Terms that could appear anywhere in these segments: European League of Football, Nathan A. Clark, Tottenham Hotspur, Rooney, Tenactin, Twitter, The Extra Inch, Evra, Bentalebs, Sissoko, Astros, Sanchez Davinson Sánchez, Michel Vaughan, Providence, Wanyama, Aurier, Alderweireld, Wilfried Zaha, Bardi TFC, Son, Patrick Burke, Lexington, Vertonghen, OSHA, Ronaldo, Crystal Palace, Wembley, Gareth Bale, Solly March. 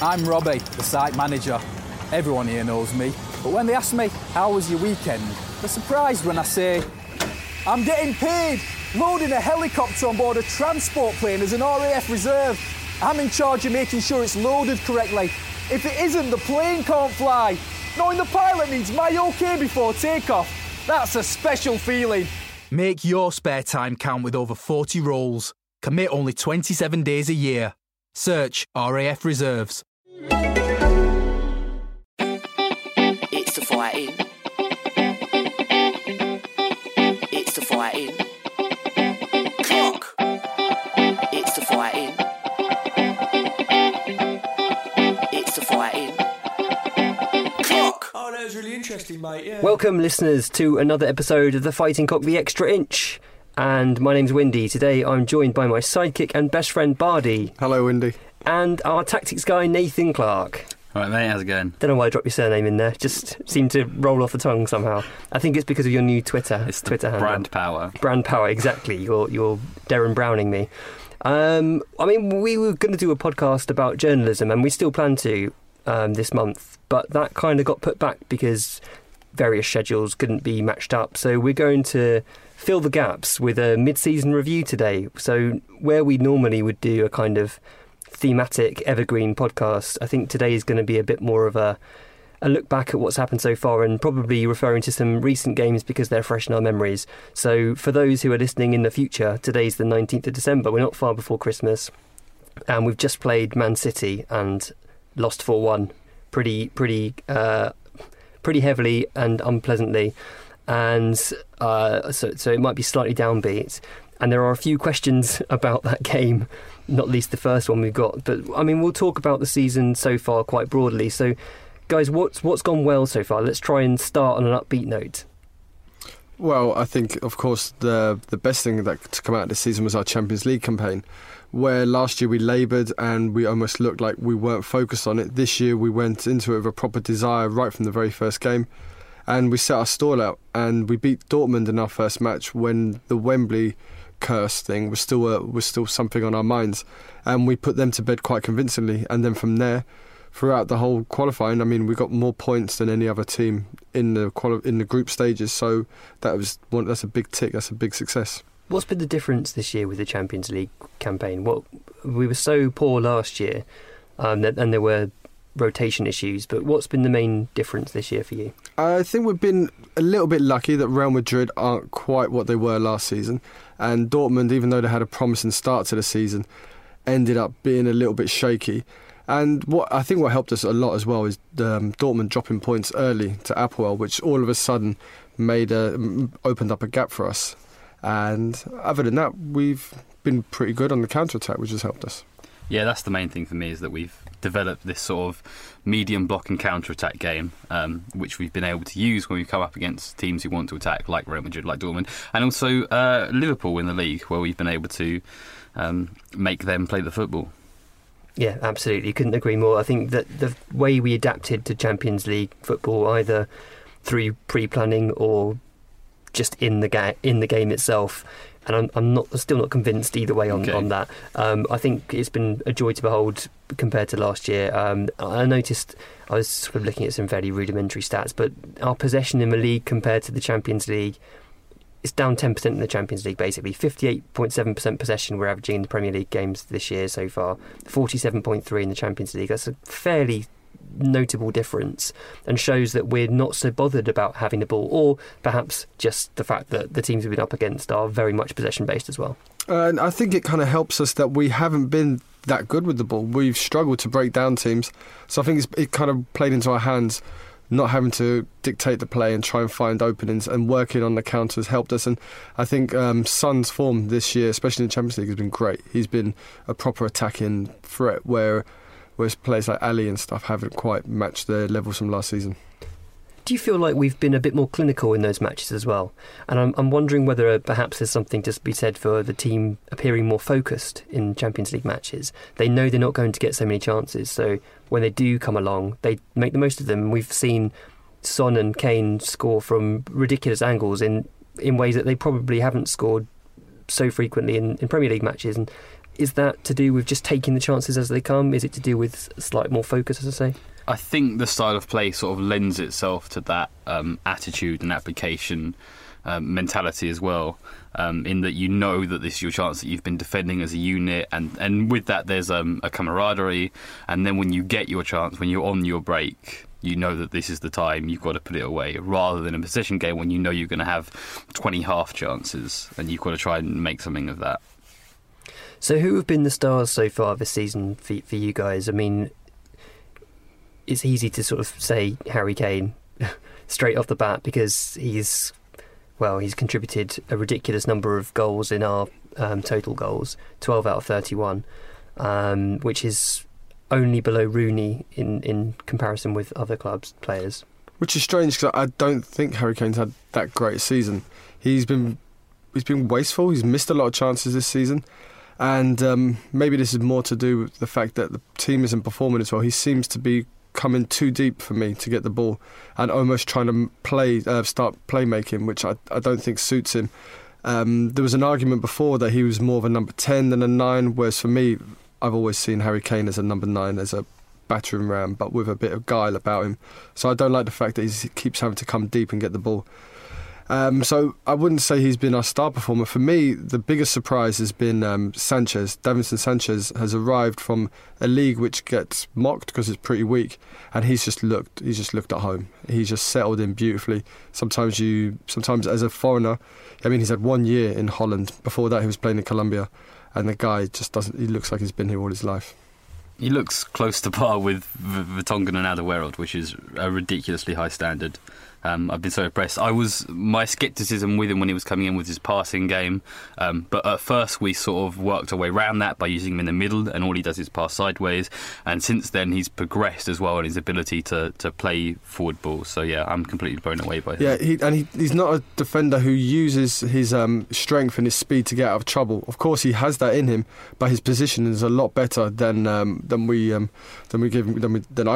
I'm Robbie, the site manager. Everyone here knows me. But when they ask me, how was your weekend? They're surprised when I say, I'm getting paid, loading a helicopter on board a transport plane as an RAF reserve. I'm in charge of making sure it's loaded correctly. If it isn't, the plane can't fly. Knowing the pilot needs my OK before takeoff, that's a special feeling. Make your spare time count with over 40 roles. Commit only 27 days a year. Search RAF Reserves. It's the fighting. It's the fighting. Clock. It's the fighting. It's the fighting. Clock. Oh, that was really interesting, mate. Yeah. Welcome, listeners, to another episode of The Fighting Cock, The Extra Inch. And my name's Windy. Today I'm joined by my sidekick and best friend Bardi. Hello, Windy. And our tactics guy Nathan Clark. Alright, mate, how's it going? Don't know why I dropped your surname in there. Just seemed to roll off the tongue somehow. I think it's because of your new Twitter. It's the Twitter brand handle. Power. Brand power, exactly. You're Darren Browning me. I mean, we were going to do a podcast about journalism, and we still plan to this month, but that kind of got put back because various schedules couldn't be matched up. So we're going to fill the gaps with a mid-season review today. So where we normally would do a kind of thematic evergreen podcast, I think today is going to be a bit more of a look back at what's happened so far, and probably referring to some recent games because they're fresh in our memories. So for those who are listening in the future, today's the 19th of December. We're not far before Christmas, and we've just played Man City and lost 4-1 pretty heavily and unpleasantly. And so it might be slightly downbeat. And there are a few questions about that game, not least the first one we've got. But, I mean, we'll talk about the season so far quite broadly. So, guys, what's gone well so far? Let's try and start on an upbeat note. Well, I think, of course, the best thing that to come out this season was our Champions League campaign, where last year we laboured and we almost looked like we weren't focused on it. This year we went into it with a proper desire right from the very first game. And we set our stall out and we beat Dortmund in our first match when the Wembley curse thing was still something on our minds. And we put them to bed quite convincingly. And then from there, throughout the whole qualifying, I mean, we got more points than any other team in the group stages. So that's a big tick. That's a big success. What's been the difference this year with the Champions League campaign? We were so poor last year, and there were rotation issues, but what's been the main difference this year for you? I think we've been a little bit lucky that Real Madrid aren't quite what they were last season, and Dortmund, even though they had a promising start to the season, ended up being a little bit shaky. And what helped us a lot as well is Dortmund dropping points early to APOEL, which all of a sudden opened up a gap for us. And other than that, we've been pretty good on the counter-attack, which has helped us. Yeah, that's the main thing for me, is that we've developed this sort of medium block and counter-attack game, which we've been able to use when we come up against teams who want to attack, like Real Madrid, like Dortmund, and also Liverpool in the league, where we've been able to make them play the football. Yeah, absolutely. Couldn't agree more. I think that the way we adapted to Champions League football, either through pre-planning or just in the game itself, and I'm still not convinced either way on that. I think it's been a joy to behold compared to last year. I noticed, I was sort of looking at some fairly rudimentary stats, but our possession in the league compared to the Champions League, it's down 10% in the Champions League, basically. 58.7% possession we're averaging in the Premier League games this year so far, 47.3% in the Champions League. That's a fairly notable difference, and shows that we're not so bothered about having the ball, or perhaps just the fact that the teams we've been up against are very much possession based as well. And I think it kind of helps us that we haven't been that good with the ball. We've struggled to break down teams, so I think it kind of played into our hands, not having to dictate the play and try and find openings, and working on the counters helped us. And I think Son's form this year, especially in the Champions League, has been great. He's been a proper attacking threat, whereas players like Ali and stuff haven't quite matched their levels from last season. Do you feel like we've been a bit more clinical in those matches as well? And I'm wondering whether perhaps there's something to be said for the team appearing more focused in Champions League matches. They know they're not going to get so many chances, so when they do come along, they make the most of them. We've seen Son and Kane score from ridiculous angles in ways that they probably haven't scored so frequently in Premier League matches, and Is that to do with just taking the chances as they come? Is it to do with slightly more focus, as I say? I think the style of play sort of lends itself to that attitude and application mentality as well, in that you know that this is your chance, that you've been defending as a unit, and with that there's a camaraderie, and then when you get your chance, when you're on your break, you know that this is the time you've got to put it away, rather than a possession game when you know you're going to have 20 half chances and you've got to try and make something of that. So who have been the stars so far this season for you guys? I mean, it's easy to sort of say Harry Kane straight off the bat because he's contributed a ridiculous number of goals in our total goals, 12 out of 31, which is only below Rooney in comparison with other clubs' players. Which is strange because I don't think Harry Kane's had that great season. He's been wasteful. He's missed a lot of chances this season. And maybe this is more to do with the fact that the team isn't performing as well. He seems to be coming too deep for me to get the ball and almost trying to start playmaking, which I don't think suits him. There was an argument before that he was more of a number 10 than a 9, whereas for me, I've always seen Harry Kane as a number 9, as a battering ram, but with a bit of guile about him. So I don't like the fact that he keeps having to come deep and get the ball. So I wouldn't say he's been our star performer. For me, the biggest surprise has been Sanchez. Davinson Sánchez has arrived from a league which gets mocked because it's pretty weak, and he's just looked at home. He's just settled in beautifully. Sometimes as a foreigner, I mean, he's had 1 year in Holland. Before that, he was playing in Colombia, and the guy just doesn't. He looks like he's been here all his life. He looks close to par with Vertonghen and Alderweireld, which is a ridiculously high standard. I've been so impressed. My scepticism with him when he was coming in was his passing game, but at first we sort of worked our way around that by using him in the middle, and all he does is pass sideways, and since then he's progressed as well in his ability to play forward ball. So yeah, I'm completely blown away by him. Yeah, he's not a defender who uses his strength and his speed to get out of trouble. Of course he has that in him, but his position is a lot better than I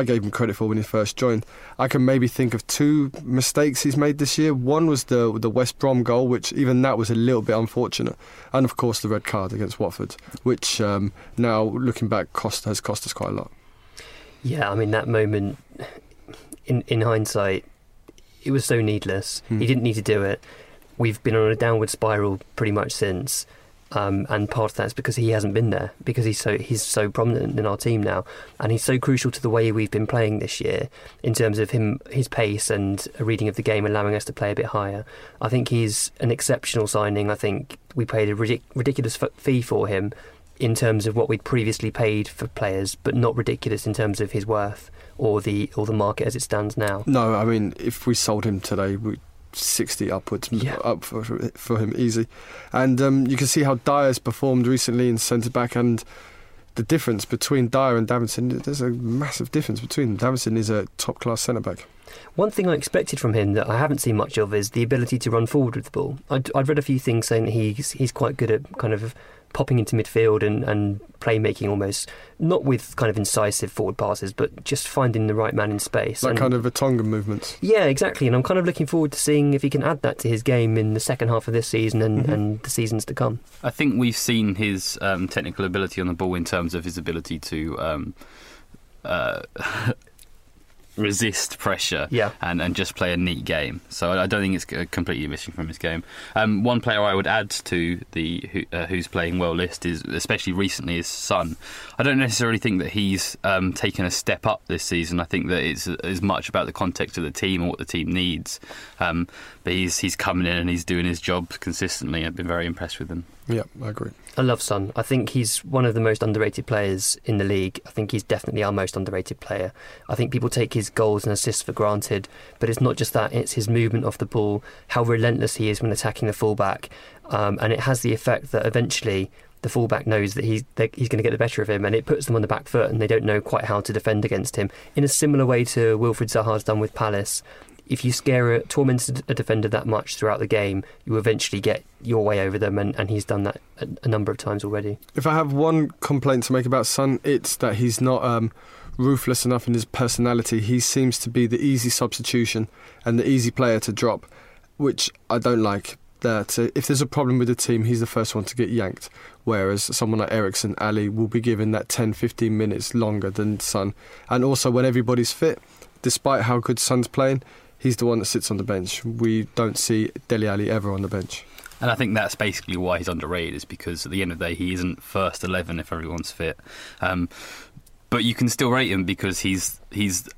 gave him credit for when he first joined. I can maybe think of two mistakes he's made this year. One was the West Brom goal, which even that was a little bit unfortunate, and of course the red card against Watford, which now looking back has cost us quite a lot. Yeah, I mean that moment in hindsight, it was so needless. He didn't need to do it. We've been on a downward spiral pretty much since, and part of that's because he hasn't been there, because he's so prominent in our team now, and he's so crucial to the way we've been playing this year in terms of his pace and a reading of the game, allowing us to play a bit higher. I think he's an exceptional signing. I think we paid a ridiculous fee for him in terms of what we'd previously paid for players, but not ridiculous in terms of his worth or the market as it stands now. No, I mean, if we sold him today, we 60 upwards, yeah, up for him easy. And you can see how Dyer's performed recently in centre-back, and the difference between Dyer and Davinson, there's a massive difference between them. Davinson is a top-class centre-back. One thing I expected from him that I haven't seen much of is the ability to run forward with the ball. I'd read a few things saying that he's quite good at kind of popping into midfield and playmaking almost, not with kind of incisive forward passes, but just finding the right man in space. Like kind of Vertonghen movements. Yeah, exactly. And I'm kind of looking forward to seeing if he can add that to his game in the second half of this season and the seasons to come. I think we've seen his technical ability on the ball in terms of his ability to resist pressure, yeah, and just play a neat game. So I don't think it's completely missing from his game. One player I would add to the who's playing well list is, especially recently, is Son. I don't necessarily think that he's taken a step up this season. I think that it's as much about the context of the team and what the team needs. But he's coming in and he's doing his job consistently. I've been very impressed with him. Yeah, I agree. I love Son. I think he's one of the most underrated players in the league. I think he's definitely our most underrated player. I think people take his goals and assists for granted, but it's not just that. It's his movement off the ball, how relentless he is when attacking the fullback, and it has the effect that eventually the fullback knows that he's going to get the better of him, and it puts them on the back foot, and they don't know quite how to defend against him. In a similar way to Wilfried Zaha's done with Palace. If you torment a defender that much throughout the game, you eventually get your way over them, and he's done that a number of times already. If I have one complaint to make about Son, it's that he's not ruthless enough in his personality. He seems to be the easy substitution and the easy player to drop, which I don't like. there to, if there's a problem with the team, he's the first one to get yanked. Whereas someone like Eriksen, Ali will be given that 10-15 minutes longer than Son. And also when everybody's fit, despite how good Son's playing, he's the one that sits on the bench. We don't see Dele Alli ever on the bench. And I think that's basically why he's underrated, is because at the end of the day, he isn't first 11 if everyone's fit. But you can still rate him because he's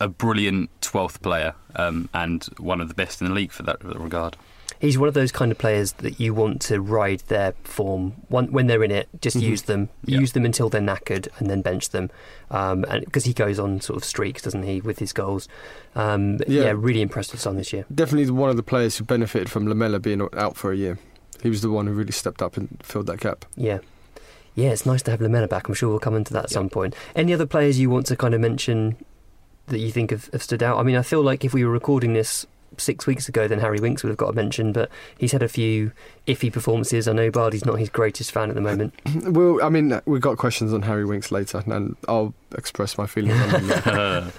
a brilliant 12th player, and one of the best in the league for that regard. He's one of those kind of players that you want to ride their form. When they're in it, just use them. Yeah. Use them until they're knackered and then bench them. Because he goes on sort of streaks, doesn't he, with his goals. Really impressed with Son this year. Definitely one of the players who benefited from Lamella being out for a year. He was the one who really stepped up and filled that gap. Yeah. Yeah, it's nice to have Lamella back. I'm sure we'll come into that at some point. Any other players you want to kind of mention that you think have stood out? I mean, I feel like if we were recording this 6 weeks ago, then Harry Winks would have got a mention, but he's had a few iffy performances. I know Bardi's not his greatest fan at the moment. Well, I mean, we've got questions on Harry Winks later, and I'll express my feelings on him later.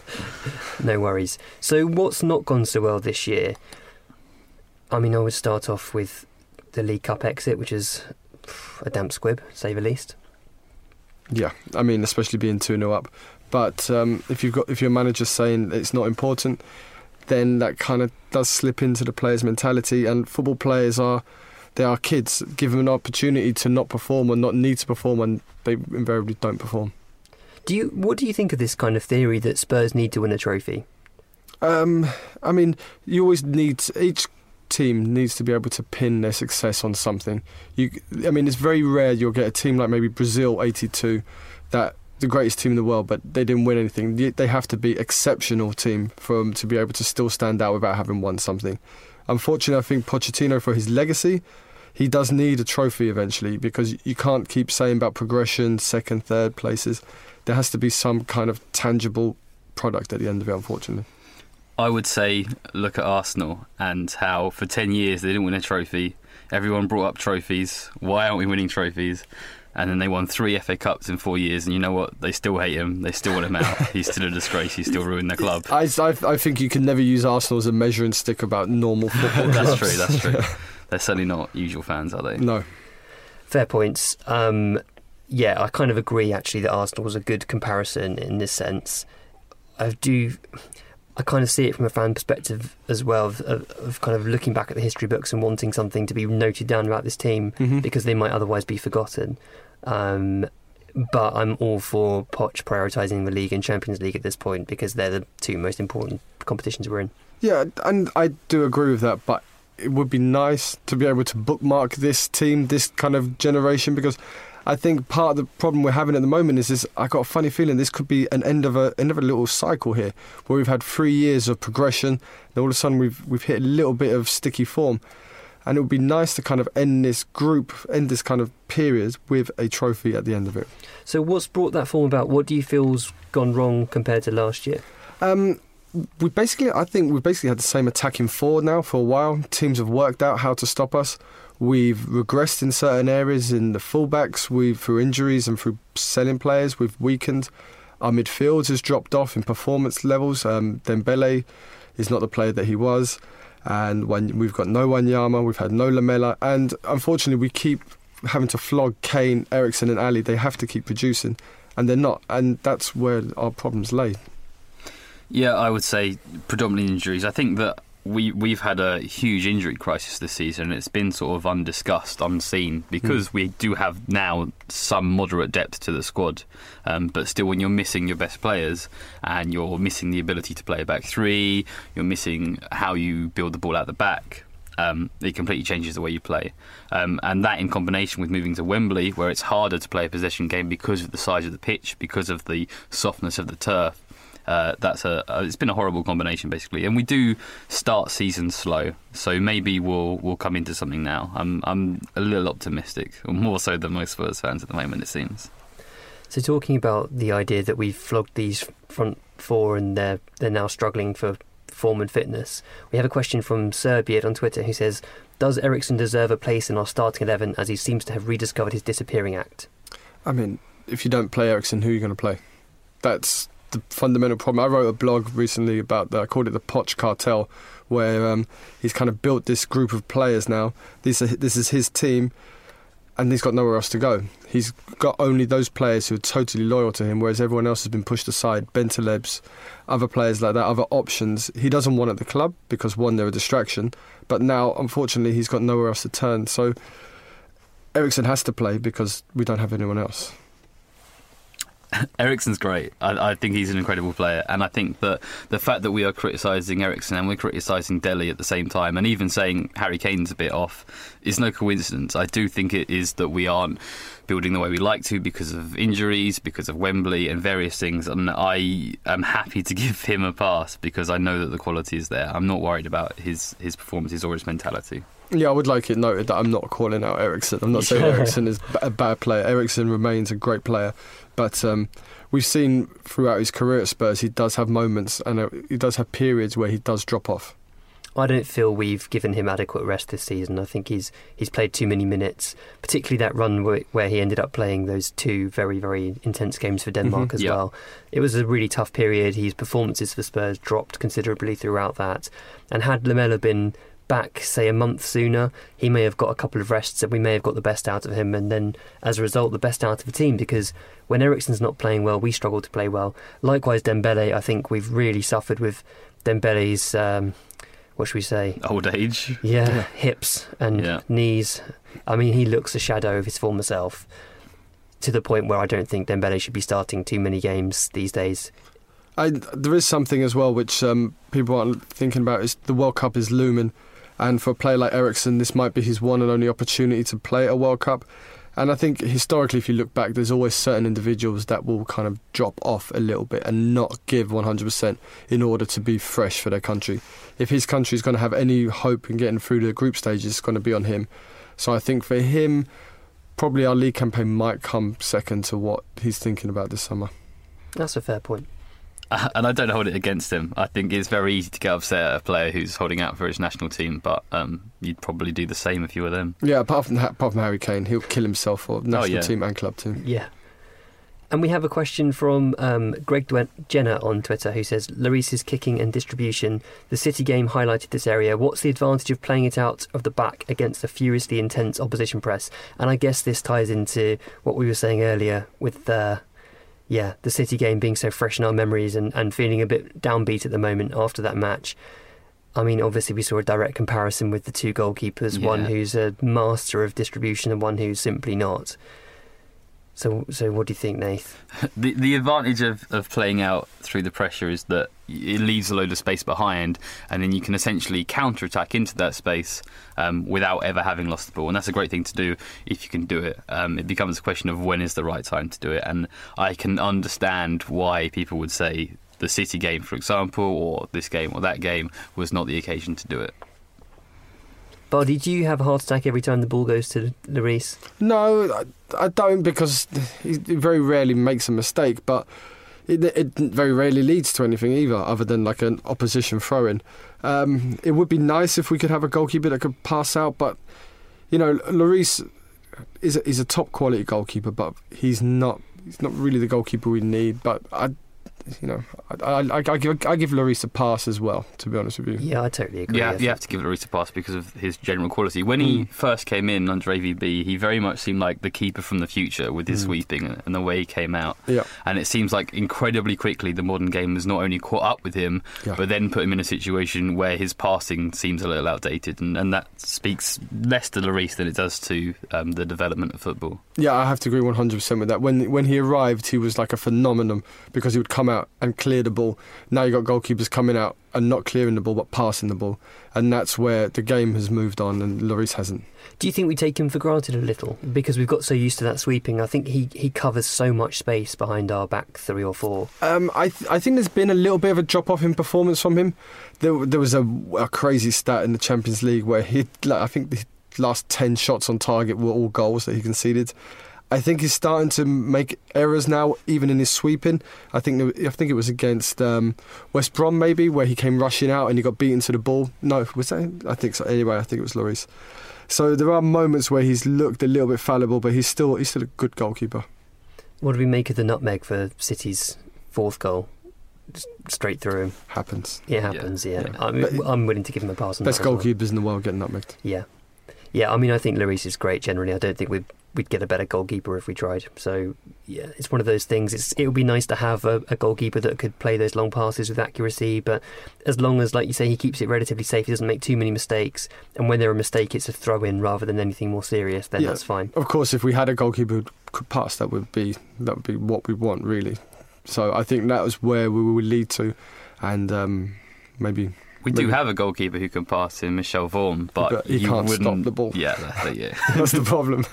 No worries. So what's not gone so well this year? I mean, I would start off with the League Cup exit, which is a damp squib, to say the least. Yeah, I mean, especially being 2-0 up. But if your manager's saying it's not important, then that kind of does slip into the players' mentality. And football players are kids. Give them an opportunity to not perform or not need to perform, and they invariably don't perform. What do you think of this kind of theory that Spurs need to win a trophy? I mean, you always need each team needs to be able to pin their success on something. I mean, it's very rare you'll get a team like maybe Brazil '82, that the greatest team in the world, but they didn't win anything. They have to be exceptional team for them to be able to still stand out without having won something. Unfortunately, I think Pochettino, for his legacy, he does need a trophy eventually, because you can't keep saying about progression, second, third places. There has to be some kind of tangible product at the end of it, unfortunately. I would say look at Arsenal and how for 10 years they didn't win a trophy. Everyone brought up trophies. Why aren't we winning trophies? And then they won 3 FA Cups in 4 years, and you know what? They still hate him. They still want him out. He's still a disgrace. He's still ruined the club. I think you can never use Arsenal as a measuring stick about normal football clubs. That's true. They're certainly not usual fans, are they? No. Fair points. Yeah, I kind of agree, actually, that Arsenal was a good comparison in this sense. I kind of see it from a fan perspective as well, of kind of looking back at the history books and wanting something to be noted down about this team because they might otherwise be forgotten. But I'm all for Poch prioritising the league and Champions League at this point, because they're the two most important competitions we're in. Yeah, and I do agree with that, but it would be nice to be able to bookmark this team, this kind of generation, because I think part of the problem we're having at the moment is this. I got a funny feeling this could be an end of a little cycle here, where we've had 3 years of progression, and all of a sudden we've hit a little bit of sticky form, and it would be nice to kind of end this kind of period with a trophy at the end of it. So what's brought that form about? What do you feel's gone wrong compared to last year? I think we've basically had the same attacking four now for a while. Teams have worked out how to stop us. We've regressed in certain areas in the fullbacks. We've, through injuries and through selling players, we've weakened. Our midfield has dropped off in performance levels. Dembele is not the player that he was, and when we've got no Wanyama, we've had no Lamella, and unfortunately we keep having to flog Kane, Eriksen and Ali. They have to keep producing, and they're not, and that's where our problems lay. Yeah, I would say predominantly injuries. I think that We've had a huge injury crisis this season, and it's been sort of undiscussed, unseen, because we do have now some moderate depth to the squad, but still when you're missing your best players and you're missing the ability to play a back three, you're missing how you build the ball out the back, it completely changes the way you play. And that in combination with moving to Wembley, where it's harder to play a possession game because of the size of the pitch, because of the softness of the turf, it's been a horrible combination, basically. And we do start season slow, so maybe we'll come into something now. I'm a little optimistic, more so than most Spurs fans at the moment, it seems. So talking about the idea that we've flogged these front four and they're now struggling for form and fitness, we have a question from Serbiet on Twitter who says, does Eriksen deserve a place in our starting 11 as he seems to have rediscovered his disappearing act? I mean, if you don't play Eriksen, who are you going to play? That's the fundamental problem. I wrote a blog recently about that. I called it the Poch Cartel, where he's kind of built this group of players now. This is his team, and he's got nowhere else to go. He's got only those players who are totally loyal to him, whereas everyone else has been pushed aside. Bentalebs, other players like that, other options he doesn't want at the club because, one, they're a distraction, but now, unfortunately, he's got nowhere else to turn. So Eriksen has to play because we don't have anyone else. Eriksen's great. I think he's an incredible player, and I think that the fact that we are criticising Eriksen and we're criticising Dele at the same time, and even saying Harry Kane's a bit off, is no coincidence. I do think it is that we aren't building the way we like to because of injuries, because of Wembley and various things, and I am happy to give him a pass because I know that the quality is there. I'm not worried about his performances or his mentality. Yeah, I would like it noted that I'm not calling out Eriksen. I'm not saying Eriksen is a bad player. Eriksen remains a great player. But we've seen throughout his career at Spurs, he does have moments and he does have periods where he does drop off. I don't feel we've given him adequate rest this season. I think he's played too many minutes, particularly that run where he ended up playing those two very, very intense games for Denmark as well. It was a really tough period. His performances for Spurs dropped considerably throughout that. And had Lamella been back, say, a month sooner, he may have got a couple of rests and we may have got the best out of him, and then as a result the best out of the team, because when Eriksen's not playing well, we struggle to play well. Likewise Dembele, I think we've really suffered with Dembele's what should we say, old age, hips and knees. I mean, he looks a shadow of his former self, to the point where I don't think Dembele should be starting too many games these days. There is something as well which people aren't thinking about, is the World Cup is looming. And for a player like Eriksen, this might be his one and only opportunity to play at a World Cup. And I think historically, if you look back, there's always certain individuals that will kind of drop off a little bit and not give 100% in order to be fresh for their country. If his country's going to have any hope in getting through the group stages, it's going to be on him. So I think for him, probably our league campaign might come second to what he's thinking about this summer. That's a fair point. And I don't hold it against him. I think it's very easy to get upset at a player who's holding out for his national team, but you'd probably do the same if you were them. Yeah, apart from Harry Kane, he'll kill himself for national team and club team. Yeah. And we have a question from Greg Jenner on Twitter, who says, Lloris's kicking and distribution. The City game highlighted this area. What's the advantage of playing it out of the back against a furiously intense opposition press? And I guess this ties into what we were saying earlier with the City game being so fresh in our memories and feeling a bit downbeat at the moment after that match. I mean, obviously we saw a direct comparison with the two goalkeepers, one who's a master of distribution and one who's simply not. So what do you think, Nath? The advantage of playing out through the pressure is that it leaves a load of space behind, and then you can essentially counter-attack into that space without ever having lost the ball. And that's a great thing to do if you can do it. It becomes a question of when is the right time to do it. And I can understand why people would say the City game, for example, or this game or that game was not the occasion to do it. Bardi, do you have a heart attack every time the ball goes to Lloris? No, I don't, because he very rarely makes a mistake, but it very rarely leads to anything either, other than like an opposition throw-in. It would be nice if we could have a goalkeeper that could pass out, but, you know, Lloris is a top-quality goalkeeper, but he's not really the goalkeeper we need, but I give Lloris a pass as well, to be honest with you. Yeah, I totally agree. Yeah, you have to give Lloris a pass because of his general quality. When he first came in under AVB, he very much seemed like the keeper from the future with his sweeping and the way he came out. Yeah. And it seems like incredibly quickly the modern game has not only caught up with him, but then put him in a situation where his passing seems a little outdated. And that speaks less to Lloris than it does to the development of football. Yeah, I have to agree 100% with that. When he arrived, he was like a phenomenon because he would come out and clear the ball. Now you've got goalkeepers coming out and not clearing the ball but passing the ball, and that's where the game has moved on and Lloris hasn't. Do you think we take him for granted a little because we've got so used to that sweeping? I think he covers so much space behind our back three or four. I think there's been a little bit of a drop off in performance from him. There was a crazy stat in the Champions League where I think the last 10 shots on target were all goals that he conceded. I think he's starting to make errors now, even in his sweeping. I think it was against West Brom, maybe, where he came rushing out and he got beaten to the ball. No, was that him? I think so. Anyway, I think it was Lloris. So there are moments where he's looked a little bit fallible, but he's still a good goalkeeper. What do we make of the nutmeg for City's fourth goal? straight through him. Happens. It happens, yeah. I'm willing to give him a pass on best that goalkeepers in the world getting nutmegged. Yeah. Yeah, I mean, I think Lloris is great generally. I don't think we'd get a better goalkeeper if we tried. So, yeah, it's one of those things. It would be nice to have a goalkeeper that could play those long passes with accuracy, but as long as, like you say, he keeps it relatively safe, he doesn't make too many mistakes, and when there are mistakes, it's a throw-in rather than anything more serious, then that's fine. Of course, if we had a goalkeeper who could pass, that would be what we want, really. So I think that was where we would lead to, and maybe... We do have a goalkeeper who can pass in Michel Vaughan, but he can't stop the ball. Yeah, that's the problem.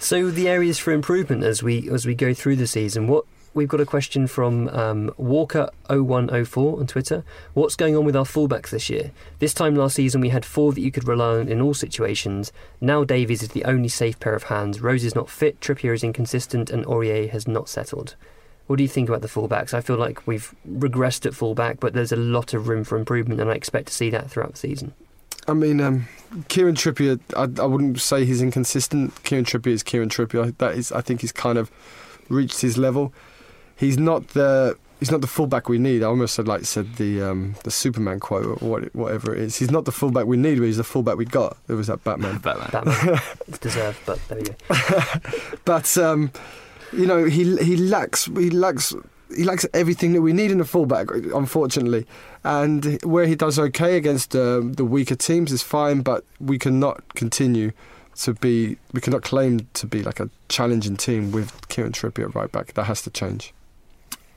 So the areas for improvement as we go through the season. What we've got a question from Walker0104 on Twitter. What's going on with our fullbacks this year? This time last season we had four that you could rely on in all situations. Now Davies is the only safe pair of hands. Rose is not fit. Trippier is inconsistent, and Aurier has not settled. What do you think about the fullbacks? I feel like we've regressed at fullback, but there's a lot of room for improvement, and I expect to see that throughout the season. I mean, Kieran Trippier, I wouldn't say he's inconsistent. Kieran Trippier is Kieran Trippier. I think he's kind of reached his level. He's not the fullback we need. I almost said the Superman quote or whatever it is. He's not the fullback we need, but he's the fullback we got. It was that Batman. It's deserved, but there you go. But. You know, he lacks everything that we need in a fullback, unfortunately. And where he does okay against the weaker teams is fine, but we cannot claim to be like a challenging team with Kieran Trippier at right back. That has to change.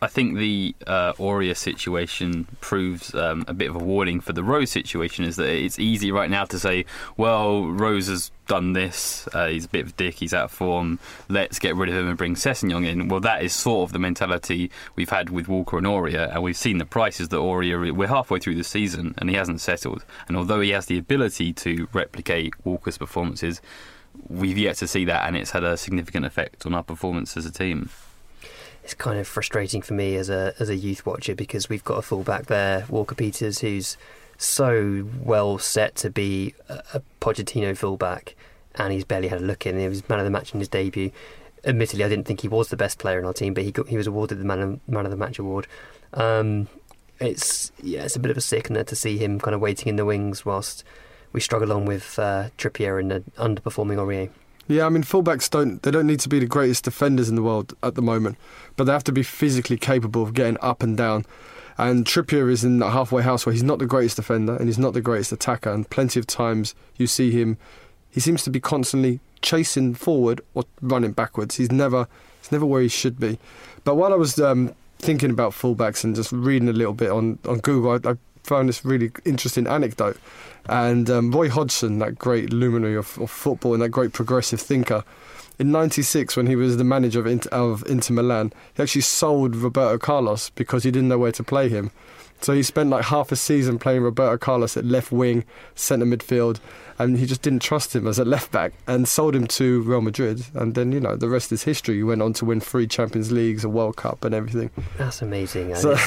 I think the Aurier situation proves a bit of a warning for the Rose situation, is that it's easy right now to say, well, Rose has done this, he's a bit of a dick, he's out of form, let's get rid of him and bring Sessegnon in. Well, that is sort of the mentality we've had with Walker and Aurier, and we've seen the prices that Aurier... We're halfway through the season and he hasn't settled. And although he has the ability to replicate Walker's performances, we've yet to see that, and it's had a significant effect on our performance as a team. It's kind of frustrating for me as a youth watcher, because we've got a fullback there, Walker Peters, who's so well set to be a Pochettino fullback, and he's barely had a look in. He was man of the match in his debut. Admittedly, I didn't think he was the best player in our team, but he was awarded the man of the match award. It's a bit of a sickener to see him kind of waiting in the wings whilst we struggle on with Trippier and an underperforming Aurier. Yeah, I mean, fullbacks don't need to be the greatest defenders in the world at the moment, but they have to be physically capable of getting up and down. And Trippier is in that halfway house where he's not the greatest defender and he's not the greatest attacker, and plenty of times you see him, he seems to be constantly chasing forward or running backwards. He's never where he should be. But while I was thinking about fullbacks and just reading a little bit on Google, I found this really interesting anecdote. And Roy Hodgson, that great luminary of football and that great progressive thinker, in 1996, when he was the manager of Inter Milan, he actually sold Roberto Carlos because he didn't know where to play him. So he spent like half a season playing Roberto Carlos at left wing, centre midfield, and he just didn't trust him as a left back, and sold him to Real Madrid. And then, you know, the rest is history. He went on to win 3 Champions Leagues, a World Cup and everything. That's amazing. So,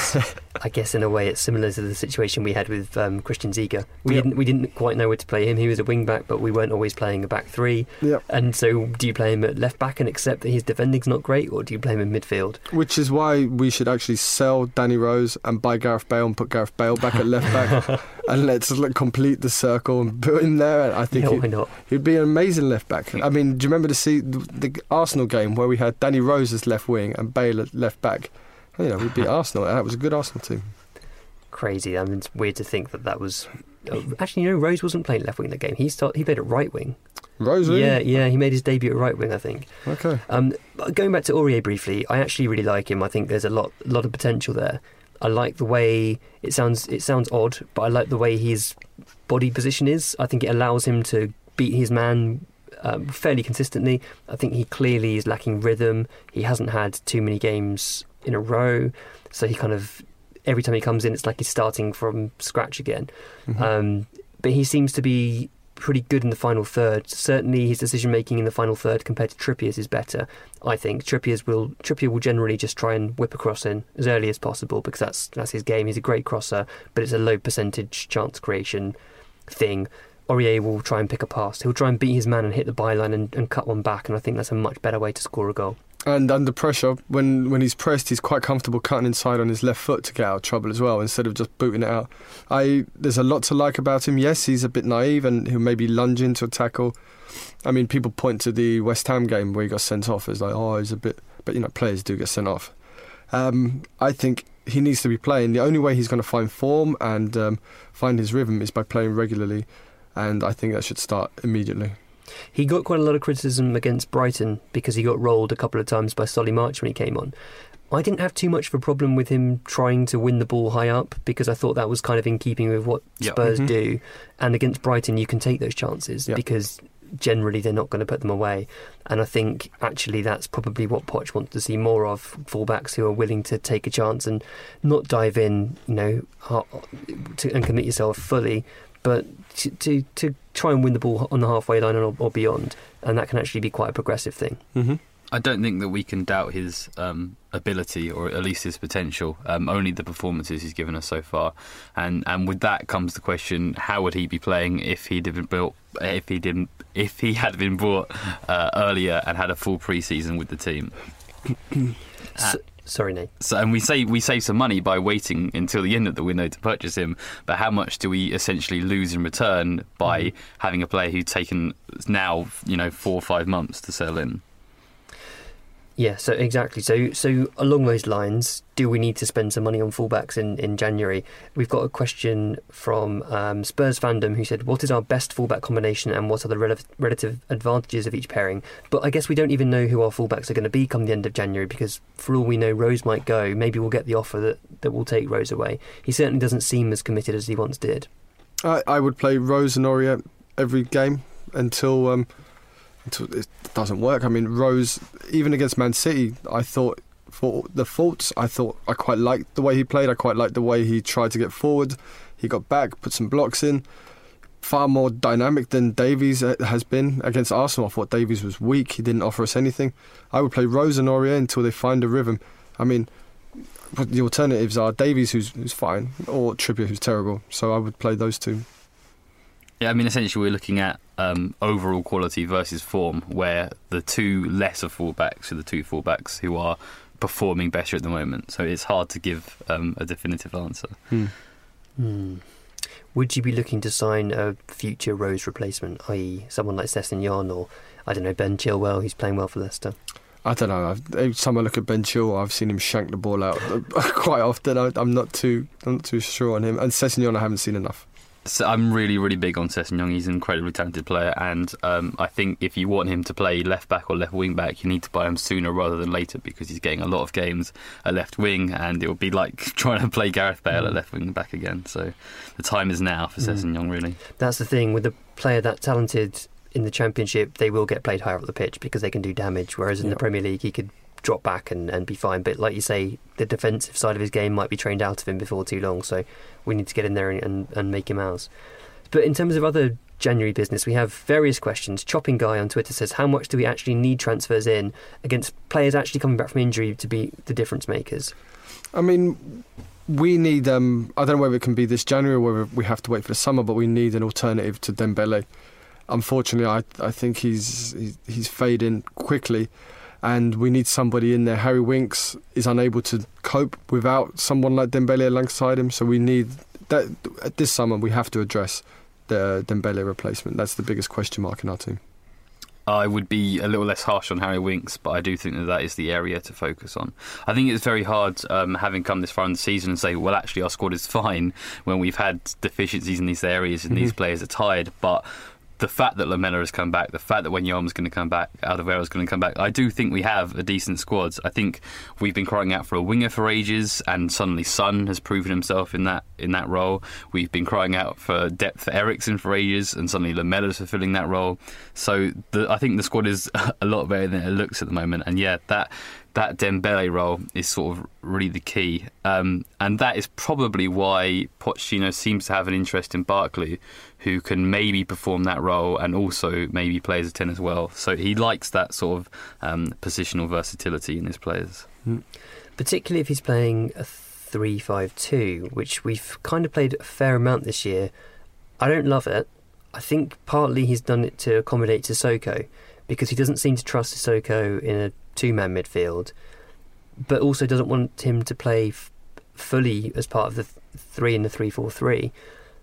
I guess in a way it's similar to the situation we had with Christian Ziga. We didn't quite know where to play him. He was a wing back, but we weren't always playing a back three. Yep. And so do you play him at left back and accept that his defending's not great, or do you play him in midfield? Which is why we should actually sell Danny Rose and buy Gareth Bale and put Gareth Bale back at left back, and let's complete the circle and put him there. And I think he'd be an amazing left back. I mean, do you remember the Arsenal game where we had Danny Rose as left wing and Bale at left back? You know, we beat Arsenal. That was a good Arsenal team. Crazy. I mean, it's weird to think that was. Actually, you know, Rose wasn't playing left wing in that game. He played at right wing. Rose, really? Yeah, he made his debut at right wing, I think. Okay. Going back to Aurier briefly, I actually really like him. I think there's a lot of potential there. I like the way it sounds odd, but I like the way his body position is. I think it allows him to beat his man fairly consistently. I think he clearly is lacking rhythm. He hasn't had too many games in a row, so he kind of every time he comes in, it's like he's starting from scratch again. Mm-hmm. But he seems to be pretty good in the final third. Certainly his decision making in the final third compared to Trippier's is better. I think Trippier will generally just try and whip a cross in as early as possible, because that's his game. He's a great crosser, but it's a low percentage chance creation thing. Aurier will try and pick a pass. He'll try and beat his man and hit the byline and cut one back, and I think that's a much better way to score a goal. And under pressure, when he's pressed, he's quite comfortable cutting inside on his left foot to get out of trouble as well, instead of just booting it out. There's a lot to like about him. Yes, he's a bit naive and he'll maybe lunge into a tackle. I mean, people point to the West Ham game where he got sent off as like, oh, he's a bit... But, you know, players do get sent off. I think he needs to be playing. The only way he's going to find form and find his rhythm is by playing regularly, and I think that should start immediately. He got quite a lot of criticism against Brighton because he got rolled a couple of times by Solly March when he came on. I didn't have too much of a problem with him trying to win the ball high up because I thought that was kind of in keeping with what Spurs do. And against Brighton, you can take those chances because generally they're not going to put them away. And I think actually that's probably what Poch wants to see more of, fullbacks who are willing to take a chance and not dive in, you know, and commit yourself fully, but to try and win the ball on the halfway line or beyond, and that can actually be quite a progressive thing. I don't think that we can doubt his ability, or at least his potential, only the performances he's given us so far. And with that comes the question, how would he be playing if he had been brought earlier and had a full pre-season with the team? Sorry, Nate. So, and we save some money by waiting until the end of the window to purchase him, but how much do we essentially lose in return by having a player who's taken now, 4 or 5 months to sell in? Yeah, so exactly. So along those lines, do we need to spend some money on fullbacks in January? We've got a question from Spurs fandom who said, what is our best fullback combination and what are the relative advantages of each pairing? But I guess we don't even know who our fullbacks are going to be come the end of January, because for all we know, Rose might go. Maybe we'll get the offer that will take Rose away. He certainly doesn't seem as committed as he once did. I would play Rose and Aurier every game until it doesn't work. I mean, Rose, even against Man City, I thought, for the faults, I quite liked the way he played. I quite liked the way he tried to get forward. He got back, put some blocks in. Far more dynamic than Davies has been. Against Arsenal, I thought Davies was weak. He didn't offer us anything. I would play Rose and Aurier until they find a rhythm. I mean, the alternatives are Davies, who's fine, or Trippier, who's terrible. So I would play those two. Yeah, I mean, essentially we're looking at overall quality versus form, where the two lesser fullbacks are the two fullbacks who are performing better at the moment. So it's hard to give a definitive answer. Would you be looking to sign a future Rose replacement, i.e. someone like Sessegnon or, I don't know, Ben Chilwell, who's playing well for Leicester? I don't know. Every time I look at Ben Chilwell, I've seen him shank the ball out quite often. I'm not too sure on him. And Sessegnon, I haven't seen enough. So I'm really, really big on Sessegnon. He's an incredibly talented player, and I think if you want him to play left-back or left-wing-back, you need to buy him sooner rather than later, because he's getting a lot of games at left-wing, and it will be like trying to play Gareth Bale at left-wing-back again. So the time is now for Sessegnon, really. That's the thing. With a player that talented in the Championship, they will get played higher up the pitch because they can do damage, whereas in the Premier League he could drop back and be fine. But like you say, the defensive side of his game might be trained out of him before too long, so we need to get in there and make him ours. But in terms of other January business, we have various questions. Chopping Guy on Twitter says, how much do we actually need transfers in against players actually coming back from injury to be the difference makers? I mean, we need, I don't know whether it can be this January or whether we have to wait for the summer, but we need an alternative to Dembele. Unfortunately, I think he's fading quickly, and we need somebody in there. Harry Winks is unable to cope without someone like Dembele alongside him, so we need that. This summer we have to address the Dembele replacement. That's the biggest question mark in our team. I would be a little less harsh on Harry Winks, but I do think that is the area to focus on. I think it's very hard, having come this far in the season, and say, well, actually our squad is fine, when we've had deficiencies in these areas and these players are tired. But the fact that Lamella has come back, the fact that Wanyama's going to come back, Alderweireld's going to come back, I do think we have a decent squad. I think we've been crying out for a winger for ages, and suddenly Son has proven himself in that role. We've been crying out for depth for Eriksen for ages, and suddenly Lamella's fulfilling that role. So I think the squad is a lot better than it looks at the moment. And yeah, that Dembele role is sort of really the key. And that is probably why Pochettino seems to have an interest in Barkley, who can maybe perform that role and also maybe play as a 10 as well. So he likes that sort of positional versatility in his players. Particularly if he's playing a 3-5-2, which we've kind of played a fair amount this year. I don't love it. I think partly he's done it to accommodate Sissoko, because he doesn't seem to trust Sissoko in a two-man midfield, but also doesn't want him to play fully as part of the 3 in the 3-4-3.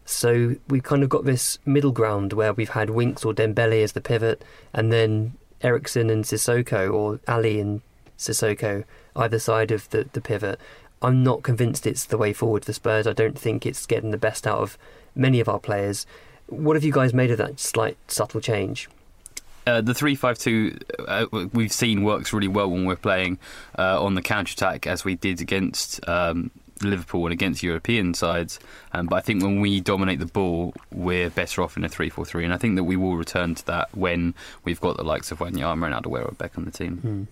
So we've kind of got this middle ground where we've had Winks or Dembele as the pivot, and then Eriksen and Sissoko, or Ali and Sissoko, either side of the pivot. I'm not convinced it's the way forward for Spurs. I don't think it's getting the best out of many of our players. What have you guys made of that slight subtle change? The 3-5-2 we've seen works really well when we're playing on the counter-attack, as we did against Liverpool and against European sides, but I think when we dominate the ball, we're better off in a 3-4-3, and I think that we will return to that when we've got the likes of Wanyama and Aurier back on the team.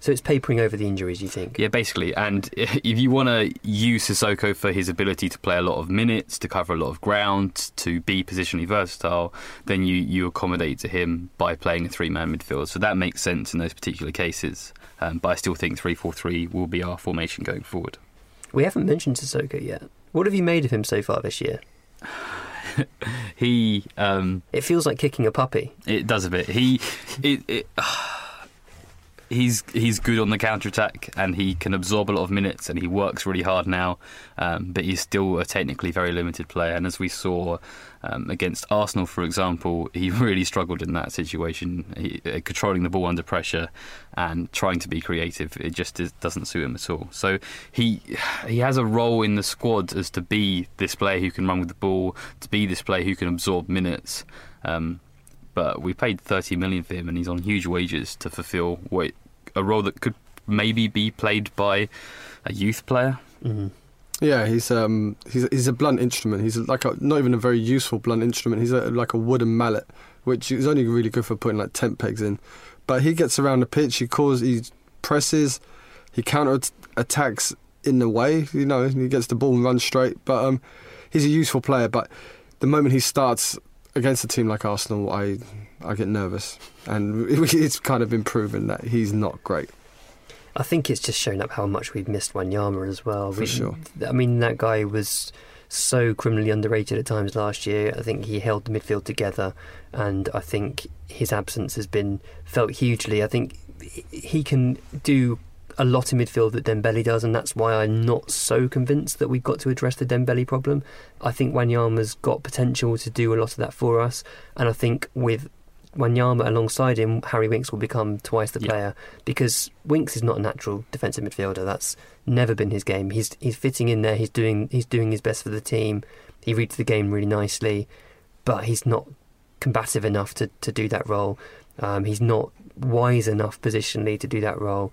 So it's papering over the injuries, you think? Yeah, basically. And if you want to use Sissoko for his ability to play a lot of minutes, to cover a lot of ground, to be positionally versatile, then you accommodate to him by playing a three-man midfield. So that makes sense in those particular cases. But I still think 3-4-3 will be our formation going forward. We haven't mentioned Sissoko yet. What have you made of him so far this year? It feels like kicking a puppy. It does a bit. He's good on the counter-attack, and he can absorb a lot of minutes, and he works really hard now, but he's still a technically very limited player. And as we saw against Arsenal, for example, he really struggled in that situation, controlling the ball under pressure and trying to be creative. It just doesn't suit him at all. So he has a role in the squad as to be this player who can run with the ball, to be this player who can absorb minutes. But we paid $30 million for him, and he's on huge wages to fulfil a role that could maybe be played by a youth player. Mm-hmm. Yeah, he's a blunt instrument. He's like not even a very useful blunt instrument. He's like a wooden mallet, which is only really good for putting like tent pegs in. But he gets around the pitch. He presses. He counter attacks in the way. You know, he gets the ball and runs straight. But he's a useful player. But the moment he starts against a team like Arsenal, I get nervous, and it's kind of been proven that he's not great. I think it's just shown up how much we've missed Wanyama as well. For sure. I mean, that guy was so criminally underrated at times last year. I think he held the midfield together, and I think his absence has been felt hugely. I think he can do a lot in midfield that Dembele does, and that's why I'm not so convinced that we've got to address the Dembele problem. I think Wanyama's got potential to do a lot of that for us, and I think with Wanyama alongside him, Harry Winks will become twice the player, because Winks is not a natural defensive midfielder. That's never been his game. He's fitting in there. He's doing his best for the team. He reads the game really nicely, but he's not combative enough to do that role. He's not wise enough positionally to do that role.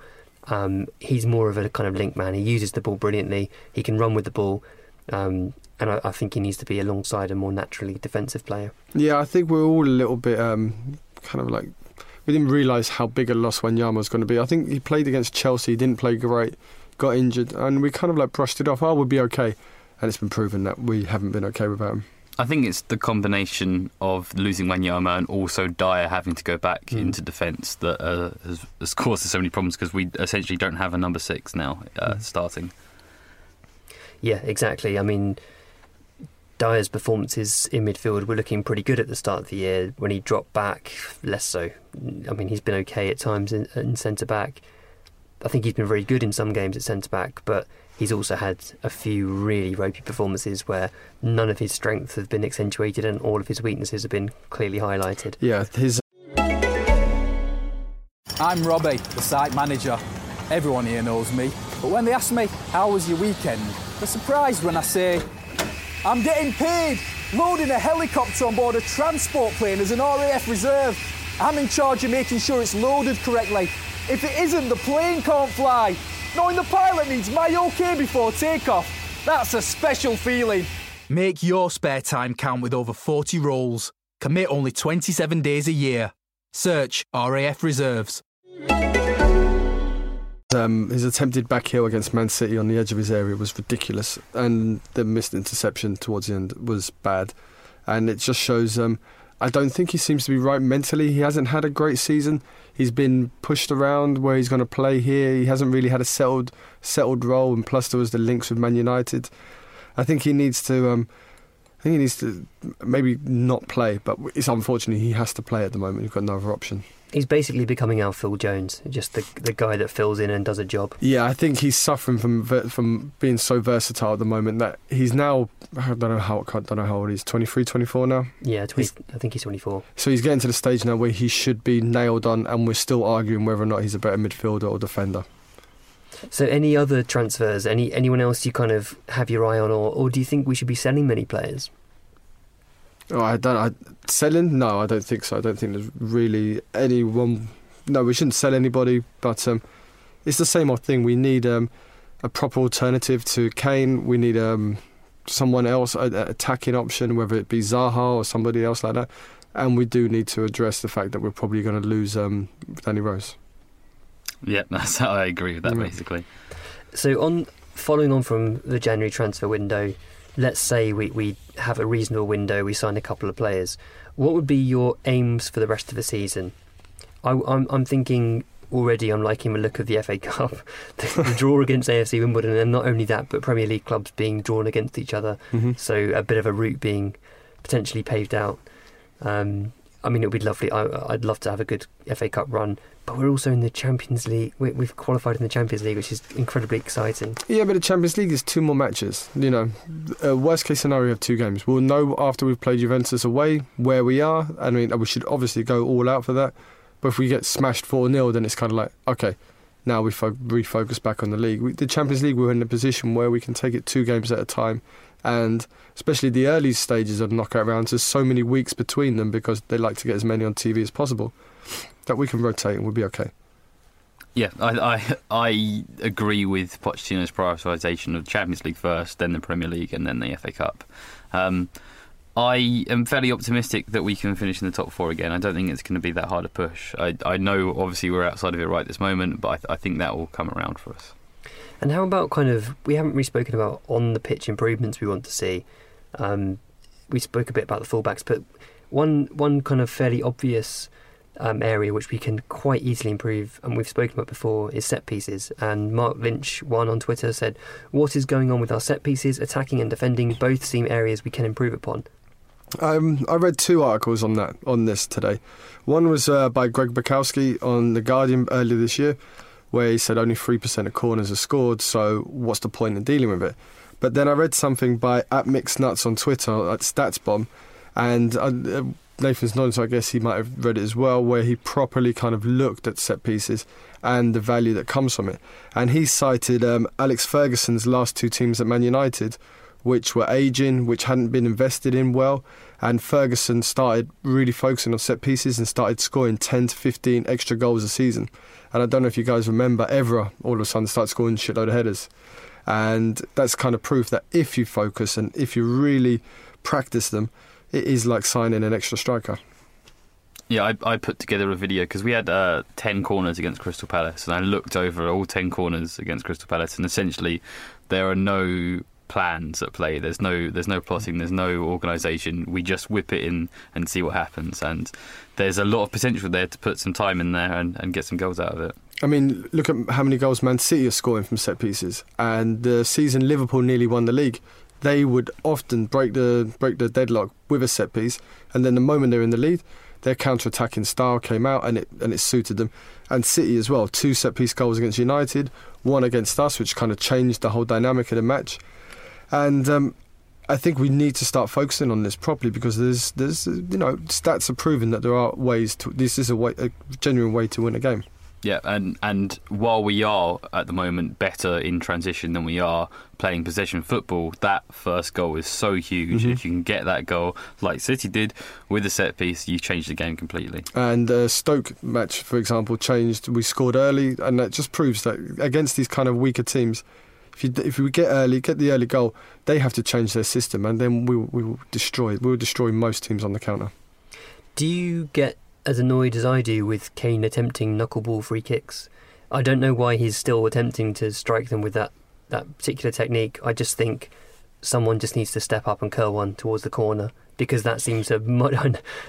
He's more of a kind of link man. He uses the ball brilliantly. He can run with the ball, and I think he needs to be alongside a more naturally defensive player. Yeah, I think we're all a little bit kind of like, we didn't realise how big a loss Wanyama was going to be. I think he played against Chelsea, didn't play great, got injured, and we kind of like brushed it off. Oh, we'll be okay, and it's been proven that we haven't been okay without him. I think it's the combination of losing Wanyama and also Dyer having to go back into defence that has caused us so many problems, because we essentially don't have a number 6 now starting. Yeah, exactly. I mean, Dyer's performances in midfield were looking pretty good at the start of the year. When he dropped back, less so. I mean, he's been okay at times in centre-back. I think he's been very good in some games at centre-back, but he's also had a few really ropey performances where none of his strengths have been accentuated and all of his weaknesses have been clearly highlighted. Yeah, I'm Robbie, the site manager. Everyone here knows me. But when they ask me, how was your weekend? They're surprised when I say, I'm getting paid, loading a helicopter on board a transport plane as an RAF reserve. I'm in charge of making sure it's loaded correctly. If it isn't, the plane can't fly. Knowing the pilot needs my OK before takeoff, that's a special feeling. Make your spare time count with over 40 roles. Commit only 27 days a year. Search RAF Reserves. His attempted back heel against Man City on the edge of his area was ridiculous, and the missed interception towards the end was bad. And it just shows, I don't think he seems to be right mentally. He hasn't had a great season. He's been pushed around where he's going to play here. He hasn't really had a settled role, and plus there was the links with Man United. I think he needs to I think he needs to maybe not play, but it's unfortunate he has to play at the moment. He's got no other option. He's basically becoming our Phil Jones, just the guy that fills in and does a job. Yeah, I think he's suffering from being so versatile at the moment that he's now, I don't know how old he is, 23, 24 now? Yeah, I think he's 24. So he's getting to the stage now where he should be nailed on, and we're still arguing whether or not he's a better midfielder or defender. So any other transfers, anyone else you kind of have your eye on, or do you think we should be selling many players? Oh, selling? No, I don't think so. I don't think there's really anyone. No, we shouldn't sell anybody, but it's the same old thing. We need a proper alternative to Kane. We need someone else, an attacking option, whether it be Zaha or somebody else like that. And we do need to address the fact that we're probably going to lose Danny Rose. Yeah, that's how I agree with that, basically. So following on from the January transfer window, let's say we have a reasonable window, we sign a couple of players. What would be your aims for the rest of the season? I'm thinking already I'm liking the look of the FA Cup, the draw against AFC Wimbledon, and not only that, but Premier League clubs being drawn against each other, so a bit of a route being potentially paved out. I mean, it would be lovely. I'd love to have a good FA Cup run, but we're also in the Champions League. We've qualified in the Champions League, which is incredibly exciting. Yeah, but the Champions League is 2 more matches. You know, worst case scenario, we have 2 games. We'll know after we've played Juventus away where we are. I mean, we should obviously go all out for that. But if we get smashed 4-0, then it's kind of like, okay, now we refocus back on the league. The Champions League, we're in a position where we can take it 2 games at a time. And especially the early stages of knockout rounds, there's so many weeks between them because they like to get as many on TV as possible that we can rotate and we'll be okay. Yeah, I agree with Pochettino's prioritisation of Champions League first, then the Premier League, and then the FA Cup. I am fairly optimistic that we can finish in the top 4 again. I don't think it's going to be that hard a push. I know, obviously, we're outside of it right this moment, but I think that will come around for us. And how about we haven't really spoken about on-the-pitch improvements we want to see. We spoke a bit about the fullbacks, but one kind of fairly obvious area which we can quite easily improve, and we've spoken about before, is set-pieces. And Mark Lynch, one on Twitter, said, "What is going on with our set-pieces? Attacking and defending both seem areas we can improve upon." I read 2 articles on this today. One was by Greg Bukowski on The Guardian earlier this year, where he said only 3% of corners are scored, so what's the point in dealing with it? But then I read something by @MixNuts on Twitter, at StatsBomb, and Nathan's known, so I guess he might have read it as well, where he properly kind of looked at set-pieces and the value that comes from it. And he cited Alex Ferguson's last 2 teams at Man United, which were ageing, which hadn't been invested in well, and Ferguson started really focusing on set-pieces and started scoring 10 to 15 extra goals a season. And I don't know if you guys remember, Evra all of a sudden started scoring a shitload of headers. And that's kind of proof that if you focus and if you really practice them, it is like signing an extra striker. Yeah, I put together a video because we had 10 corners against Crystal Palace, and I looked over all 10 corners against Crystal Palace, and essentially there are no plans at play. There's no plotting, there's no organisation. We just whip it in and see what happens, and there's a lot of potential there to put some time in there and get some goals out of it. I mean, look at how many goals Man City are scoring from set pieces, and the season Liverpool nearly won the league, they would often break the deadlock with a set piece, and then the moment they're in the lead, their counter-attacking style came out and it suited them. And City as well, 2 set piece goals against United, 1 against us, which kind of changed the whole dynamic of the match. And I think we need to start focusing on this properly, because there's you know, stats are proving that there are ways to, this is a genuine way to win a game. Yeah, and while we are at the moment better in transition than we are playing possession football, that first goal is so huge. Mm-hmm. If you can get that goal, like City did, with a set piece, you change the game completely. And the Stoke match, for example, changed. We scored early, and that just proves that against these kind of weaker teams, if we get the early goal, they have to change their system, and then we will destroy it. We will destroy most teams on the counter. Do you get as annoyed as I do with Kane attempting knuckleball free kicks? I don't know why he's still attempting to strike them with that particular technique. I just think someone just needs to step up and curl one towards the corner, because that seems a much...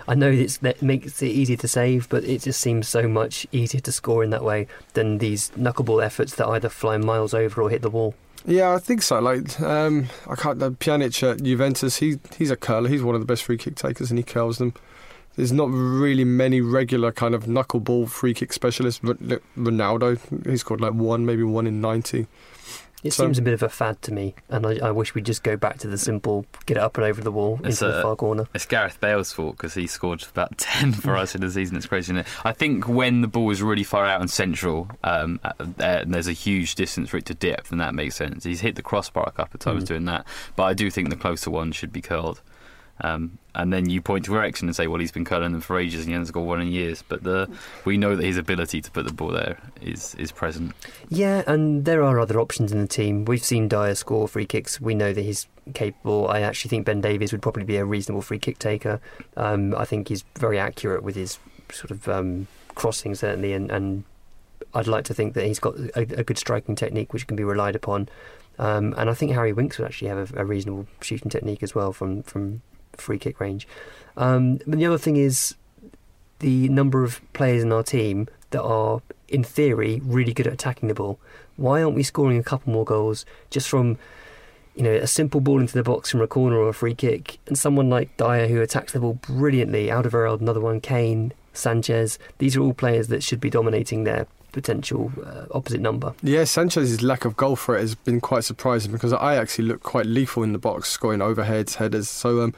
I know that makes it easy to save, but it just seems so much easier to score in that way than these knuckleball efforts that either fly miles over or hit the wall. Yeah, I think so. Like, I can't. Pjanic at Juventus, he's a curler. He's one of the best free kick takers, and he curls them. There's not really many regular kind of knuckleball free kick specialists. Ronaldo, he's scored like one, maybe one in 90. It seems a bit of a fad to me, and I wish we'd just go back to the simple get it up and over the wall into the far corner. It's Gareth Bale's fault because he scored about 10 for us in the season. It's crazy, isn't it? I think when the ball is really far out and central, and there's a huge distance for it to dip, then that makes sense. He's hit the crossbar a couple of times doing that, but I do think the closer one should be curled. And then you point to Eriksen and say, well, he's been curling them for ages and he hasn't scored one in years. But we know that his ability to put the ball there is present. Yeah, and there are other options in the team. We've seen Dyer score free kicks. We know that he's capable. I actually think Ben Davies would probably be a reasonable free kick taker. I think he's very accurate with his sort of crossing, certainly. And I'd like to think that he's got a good striking technique which can be relied upon. And I think Harry Winks would actually have a reasonable shooting technique as well from free kick range. But the other thing is the number of players in our team that are, in theory, really good at attacking the ball. Why aren't we scoring a couple more goals just from, you know, a simple ball into the box from a corner or a free kick, and someone like Dyer who attacks the ball brilliantly, Alderweireld, another one, Kane, Sanchez. These are all players that should be dominating their potential opposite number. Yeah, Sanchez's lack of goal threat has been quite surprising because Ajax looked quite lethal in the box, scoring overheads, headers. So,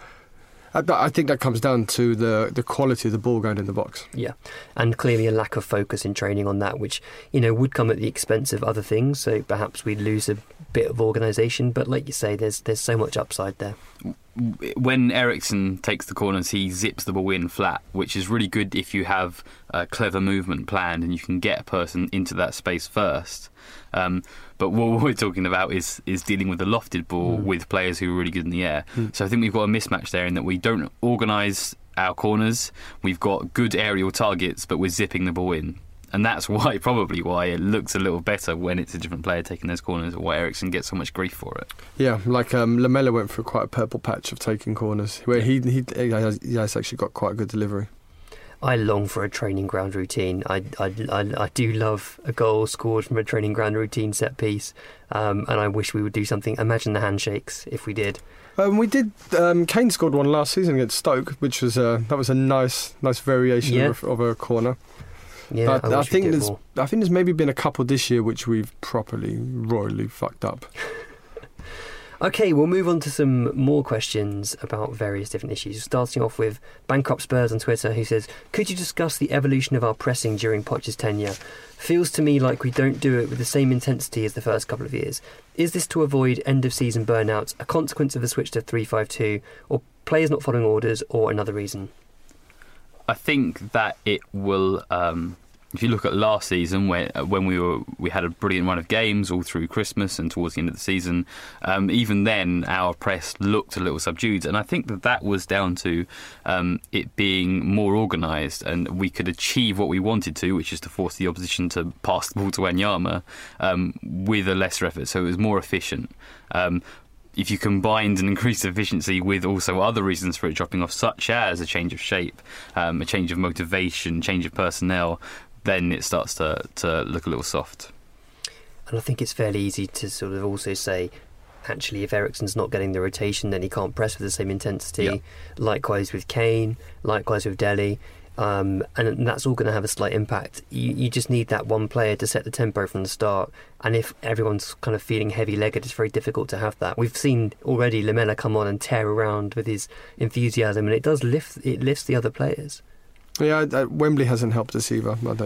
I think that comes down to the quality of the ball going in the box. Yeah, and clearly a lack of focus in training on that, which, you know, would come at the expense of other things. So perhaps we'd lose a bit of organisation. But like you say, there's so much upside there. When Eriksen takes the corners, he zips the ball in flat, which is really good if you have clever movement planned and you can get a person into that space first. But what we're talking about is dealing with the lofted ball with players who are really good in the air. So I think we've got a mismatch there in that we don't organise our corners. We've got good aerial targets, but we're zipping the ball in. And that's probably why it looks a little better when it's a different player taking those corners, or why Eriksen gets so much grief for it. Yeah, like Lamella went through quite a purple patch of taking corners, where he has actually got quite a good delivery. I long for a training ground routine. I do love a goal scored from a training ground routine set piece, and I wish we would do something. Imagine the handshakes if we did. We did. Kane scored one last season against Stoke, which was a nice variation of a corner. Yeah, but I think there's maybe been a couple this year which we've royally fucked up. OK, we'll move on to some more questions about various different issues, starting off with Bankrupt Spurs on Twitter, who says, could you discuss the evolution of our pressing during Poch's tenure? Feels to me like we don't do it with the same intensity as the first couple of years. Is this to avoid end-of-season burnouts, a consequence of the switch to 3-5-2, or players not following orders, or another reason? I think that it will... if you look at last season, when we had a brilliant run of games all through Christmas and towards the end of the season, even then our press looked a little subdued, and I think that was down to it being more organised, and we could achieve what we wanted to, which is to force the opposition to pass the ball to Wanyama with a lesser effort, so it was more efficient. If you combined an increased efficiency with also other reasons for it dropping off, such as a change of shape, a change of motivation, change of personnel, then it starts to look a little soft. And I think it's fairly easy to sort of also say, actually, if Eriksen's not getting the rotation, then he can't press with the same intensity. Yeah. Likewise with Kane, likewise with Dele. And that's all going to have a slight impact. You just need that one player to set the tempo from the start. And if everyone's kind of feeling heavy-legged, it's very difficult to have that. We've seen already Lamella come on and tear around with his enthusiasm, and it does lifts the other players. Yeah, Wembley hasn't helped us either. I don't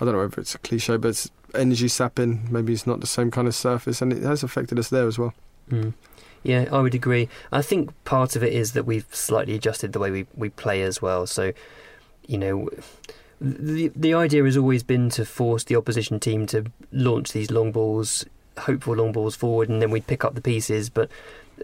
know if it's a cliche, but it's energy sapping. Maybe it's not the same kind of surface, and it has affected us there as well. Yeah, I would agree. I think part of it is that we've slightly adjusted the way we play as well. So, you know, the idea has always been to force the opposition team to launch these long balls, hopeful long balls forward, and then we'd pick up the pieces. But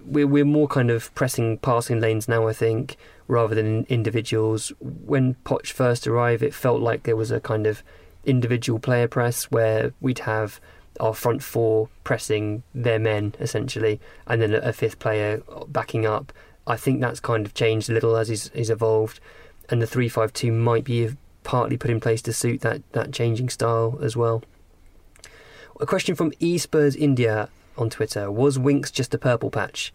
we're more kind of pressing passing lanes now, I think, rather than individuals. When Poch first arrived, it felt like there was a kind of individual player press where we'd have our front four pressing their men, essentially, and then a fifth player backing up. I think that's kind of changed a little as he's evolved, and the 3-5-2 might be partly put in place to suit that changing style as well. A question from eSpurs India on Twitter: was Winks just a purple patch?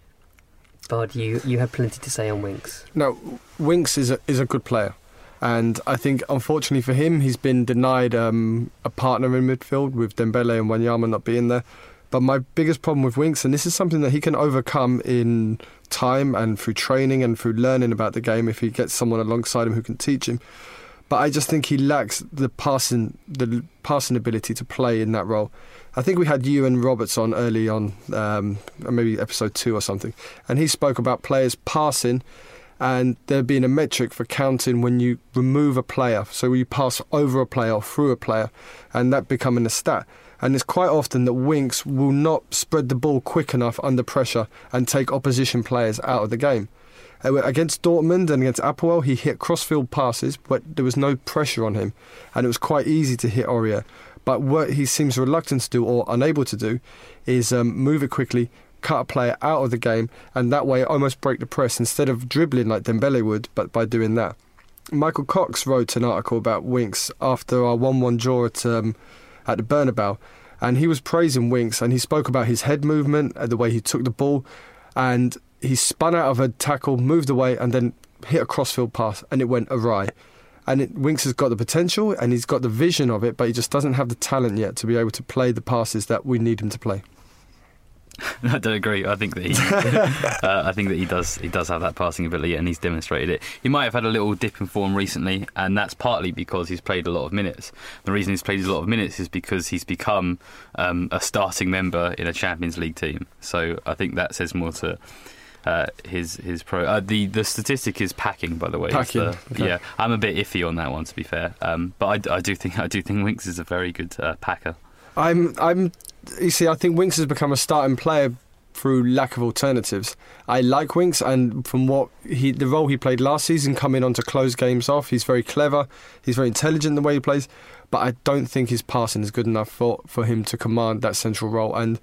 Bard, you had plenty to say on Winks. No, Winks is a good player, and I think unfortunately for him, he's been denied a partner in midfield with Dembele and Wanyama not being there. But my biggest problem with Winks, and this is something that he can overcome in time and through training and through learning about the game, if he gets someone alongside him who can teach him. But I just think he lacks the passing ability to play in that role. I think we had Ewan Roberts on early on, maybe episode 2 or something, and he spoke about players passing and there being a metric for counting when you remove a player, so you pass over a player or through a player, and that becoming a stat. And it's quite often that Winks will not spread the ball quick enough under pressure and take opposition players out of the game. Against Dortmund and against APOEL, he hit crossfield passes, but there was no pressure on him, and it was quite easy to hit Aurier. But what he seems reluctant to do or unable to do is move it quickly, cut a player out of the game, and that way almost break the press instead of dribbling like Dembele would, but by doing that. Michael Cox wrote an article about Winks after our 1-1 draw at the Bernabeu, and he was praising Winks, and he spoke about his head movement and the way he took the ball, and he spun out of a tackle, moved away, and then hit a crossfield pass, and it went awry. And Winks has got the potential, and he's got the vision of it, but he just doesn't have the talent yet to be able to play the passes that we need him to play. I don't agree. I think that he, does have that passing ability, and he's demonstrated it. He might have had a little dip in form recently, and that's partly because he's played a lot of minutes. The reason he's played a lot of minutes is because he's become a starting member in a Champions League team. So I think that says more to his pro. The statistic is packing, by the way. Packing. Okay. Yeah, I'm a bit iffy on that one, to be fair. But I do think Winks is a very good packer. You see, I think Winks has become a starting player through lack of alternatives. I like Winks, and from the role he played last season, coming on to close games off, he's very clever, he's very intelligent in the way he plays, but I don't think his passing is good enough for him to command that central role, and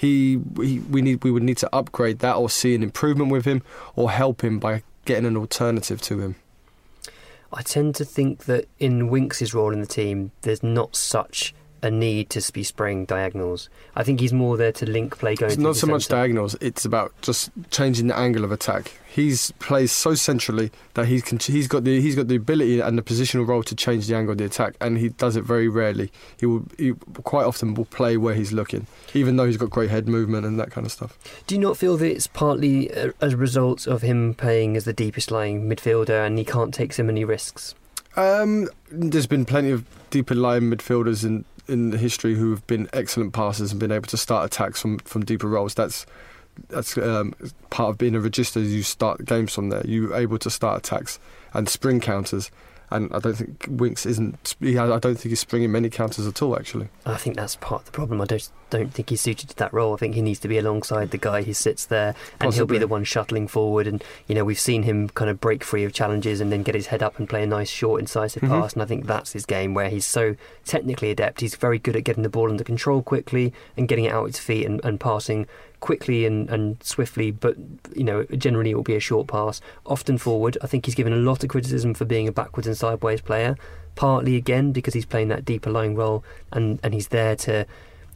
we would need to upgrade that or see an improvement with him or help him by getting an alternative to him. I tend to think that in Winks' role in the team, there's not such a need to be spraying diagonals. I think he's more there to link play going. It's not so much diagonals, it's about just changing the angle of attack. He's plays so centrally that he's got the ability and the positional role to change the angle of the attack, and he does it very rarely. He quite often will play where he's looking, even though he's got great head movement and that kind of stuff. Do you not feel that it's partly as a result of him playing as the deepest lying midfielder and he can't take so many risks? There's been plenty of deeper lying midfielders in the history who have been excellent passers and been able to start attacks from deeper roles. That's part of being a regista. You start games from there. You're able to start attacks and spring counters. And I don't think Winks isn't. I don't think he's springing many counters at all. Actually, I think that's part of the problem. I don't think he's suited to that role. I think he needs to be alongside the guy who sits there, and possibly he'll be the one shuttling forward. And we've seen him kind of break free of challenges and then get his head up and play a nice short, incisive pass. And I think that's his game, where he's so technically adept. He's very good at getting the ball under control quickly and getting it out its feet and passing quickly and swiftly, but generally it will be a short pass, often forward. I think he's given a lot of criticism for being a backwards and sideways player, partly again because he's playing that deeper lying role, and he's there to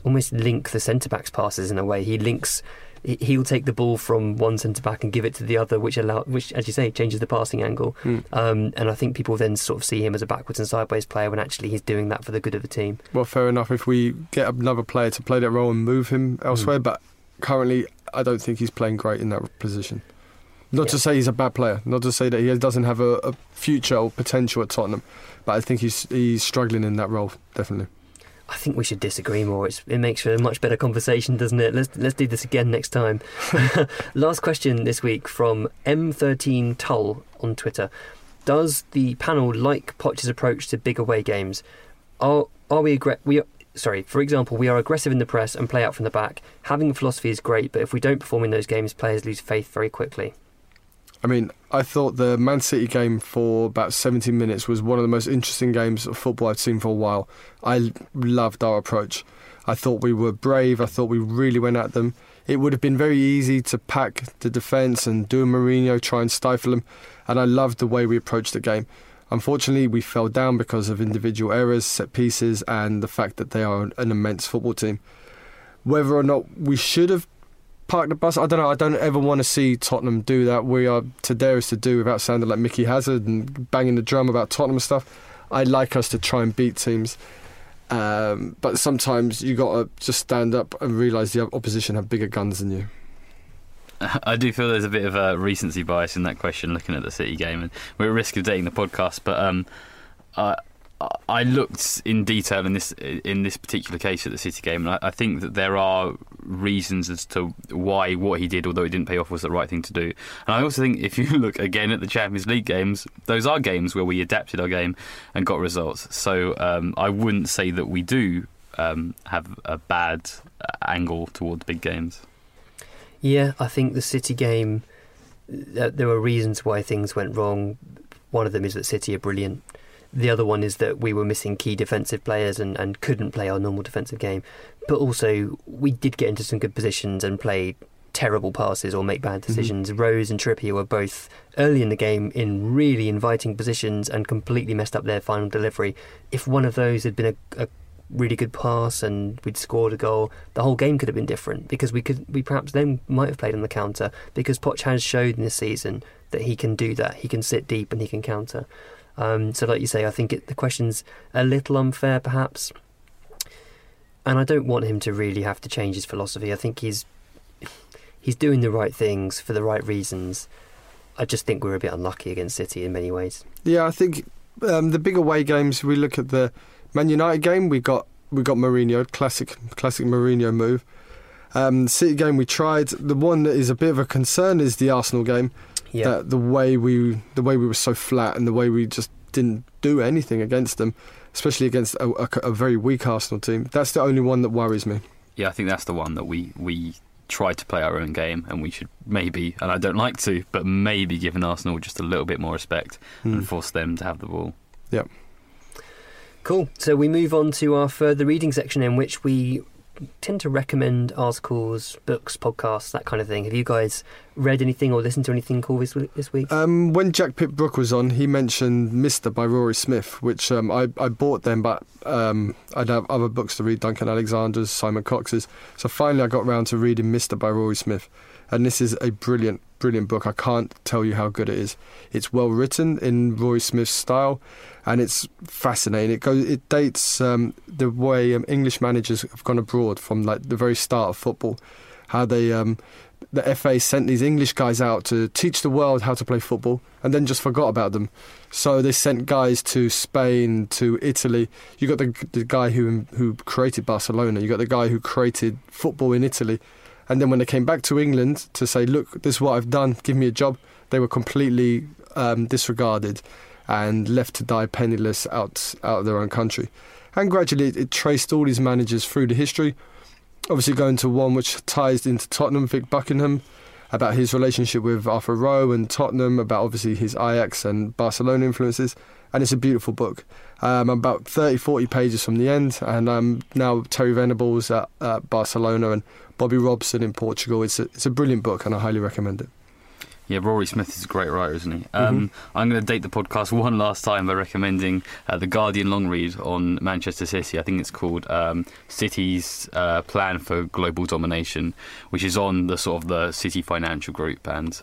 almost link the centre-back's passes in a way. He'll take the ball from one centre-back and give it to the other, which, as you say, changes the passing angle. And I think people then sort of see him as a backwards and sideways player when actually he's doing that for the good of the team. Well, fair enough if we get another player to play that role and move him elsewhere, but currently, I don't think he's playing great in that position. Not to say he's a bad player, not to say that he doesn't have a future or potential at Tottenham, but I think he's struggling in that role, definitely. I think we should disagree more. It makes for a much better conversation, doesn't it? Let's do this again next time. Last question this week from M13 Tull on Twitter. Does the panel like Poch's approach to big away games? For example, we are aggressive in the press and play out from the back. Having a philosophy is great, but if we don't perform in those games, players lose faith very quickly. I mean, I thought the Man City game for about 17 minutes was one of the most interesting games of football I've seen for a while. I loved our approach. I thought we were brave. I thought we really went at them. It would have been very easy to pack the defence and do a Mourinho, try and stifle them. And I loved the way we approached the game. Unfortunately, we fell down because of individual errors, set pieces, and the fact that they are an immense football team. Whether or not we should have parked the bus, I don't know. I don't ever want to see Tottenham do that. We are to dare us to do without sounding like Mickey Hazard and banging the drum about Tottenham and stuff. I'd like us to try and beat teams. But sometimes you got to just stand up and realise the opposition have bigger guns than you. I do feel there's a bit of a recency bias in that question, looking at the City game, and we're at risk of dating the podcast. But I looked in detail in this particular case at the City game, and I think that there are reasons as to why what he did, although it didn't pay off, was the right thing to do. And I also think if you look again at the Champions League games, those are games where we adapted our game and got results. So I wouldn't say that we do have a bad angle towards big games. Yeah, I think the City game, there were reasons why things went wrong. One of them is that City are brilliant. The other one is that we were missing key defensive players and couldn't play our normal defensive game. But also, we did get into some good positions and played terrible passes or make bad decisions. Mm-hmm. Rose and Trippier were both early in the game in really inviting positions and completely messed up their final delivery. If one of those had been a really good pass and we'd scored a goal, the whole game could have been different, because we perhaps then might have played on the counter, because Poch has shown this season that he can do that. He can sit deep and he can counter. So like you say, I think the question's a little unfair perhaps, and I don't want him to really have to change his philosophy. I think he's doing the right things for the right reasons. I just think we're a bit unlucky against City in many ways. Yeah, I think the big away games, we look at the Man United game, we got Mourinho, classic Mourinho move. City game we tried. The one that is a bit of a concern is the Arsenal game. Yeah. That the way we were so flat and the way we just didn't do anything against them, especially against a very weak Arsenal team. That's the only one that worries me. Yeah, I think that's the one that we tried to play our own game, and we should maybe, and I don't like to, but maybe give Arsenal just a little bit more respect and force them to have the ball. Yeah. Cool. So we move on to our further reading section, in which we tend to recommend articles, books, podcasts, that kind of thing. Have you guys read anything or listened to anything cool this week? When Jack Pitbrook was on, he mentioned Mister by Rory Smith, which I bought then, but I'd have other books to read, Duncan Alexander's, Simon Cox's. So finally I got round to reading Mister by Rory Smith. And this is a brilliant, brilliant book. I can't tell you how good it is. It's well written in Roy Smith's style, and it's fascinating. It dates the way English managers have gone abroad from like the very start of football. How they the FA sent these English guys out to teach the world how to play football, and then just forgot about them. So they sent guys to Spain, to Italy. You got the guy who created Barcelona. You got the guy who created football in Italy. And then when they came back to England to say, look, this is what I've done, give me a job, they were completely disregarded and left to die penniless out of their own country. And gradually it traced all these managers through the history, obviously going to one which ties into Tottenham, Vic Buckingham, about his relationship with Arthur Rowe and Tottenham, about obviously his Ajax and Barcelona influences. And it's a beautiful book. About 30, 40 pages from the end, and now Terry Venables at Barcelona and Bobby Robson in Portugal. It's a brilliant book, and I highly recommend it. Yeah, Rory Smith is a great writer, isn't he? I'm going to date the podcast one last time by recommending The Guardian long read on Manchester City. I think it's called City's Plan for Global Domination, which is on the sort of the City Financial Group. And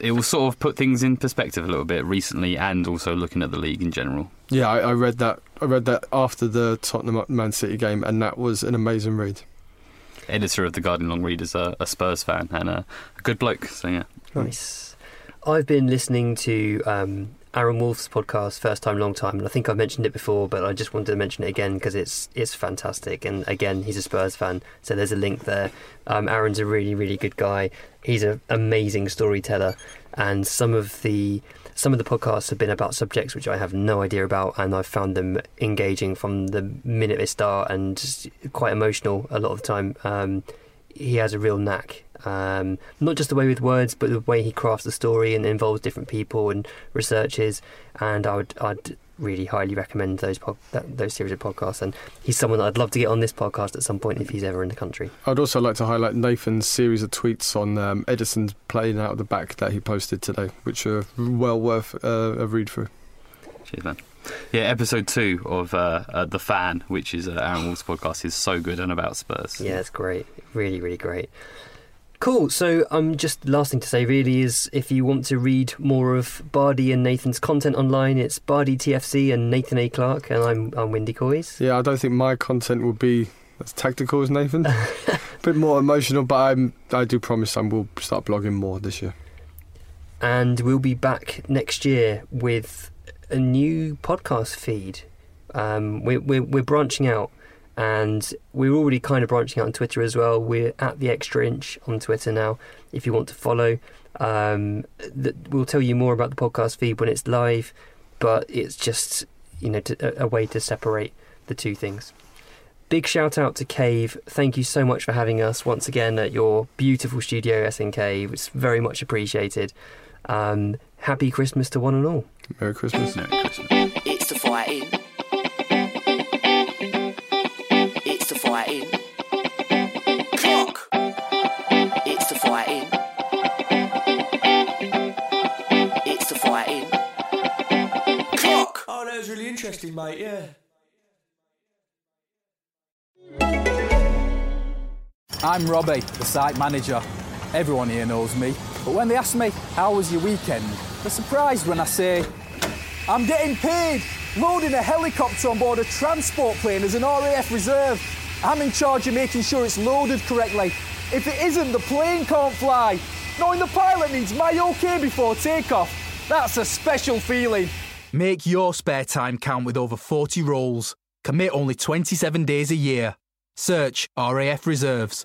it will sort of put things in perspective a little bit recently, and also looking at the league in general. Yeah, I read that. I read that after the Tottenham Man City game, and that was an amazing read. Editor of The Guardian long read is a Spurs fan and a good bloke, so yeah. Nice. I've been listening to Aaron Wolf's podcast, First Time, Long Time, and I think I've mentioned it before, but I just wanted to mention it again because it's fantastic. And again, he's a Spurs fan, so there's a link there. Aaron's a really, really good guy. He's an amazing storyteller, and some of the podcasts have been about subjects which I have no idea about, and I've found them engaging from the minute they start and just quite emotional a lot of the time. He has a real knack, not just the way with words, but the way he crafts the story and involves different people and researches. And I'd really highly recommend those series of podcasts. And he's someone that I'd love to get on this podcast at some point if he's ever in the country. I'd also like to highlight Nathan's series of tweets on Edison's playing out of the back that he posted today, which are well worth a read through. Cheers, man. Yeah, episode 2 of The Fan, which is Aaron Wolf's podcast, is so good and about Spurs. Yeah, it's great. Really, really great. Cool. So just last thing to say really is if you want to read more of Bardi and Nathan's content online, it's Bardi TFC and Nathan A. Clark, and I'm Windy Coys. Yeah, I don't think my content will be as tactical as Nathan. A bit more emotional, but I do promise I will start blogging more this year. And we'll be back next year with a new podcast feed. We're branching out. And we're already kind of branching out on Twitter as well. We're at The Extra Inch on Twitter now, if you want to follow. We'll tell you more about the podcast feed when it's live, but it's just, you know, a way to separate the two things. Big shout out to Cave. Thank you so much for having us once again at your beautiful studio, SNK. It's very much appreciated. Happy Christmas to one and all. Merry Christmas. Merry Christmas. It's the fighting. Clock. It's the fighting. It's the fighting. Clock. Oh, that was really interesting, mate. Yeah. I'm Robbie, the site manager. Everyone here knows me. But when they ask me, how was your weekend? They're surprised when I say, I'm getting paid, loading a helicopter on board a transport plane as an RAF reserve. I'm in charge of making sure it's loaded correctly. If it isn't, the plane can't fly. Knowing the pilot needs my OK before takeoff, that's a special feeling. Make your spare time count with over 40 roles. Commit only 27 days a year. Search RAF Reserves.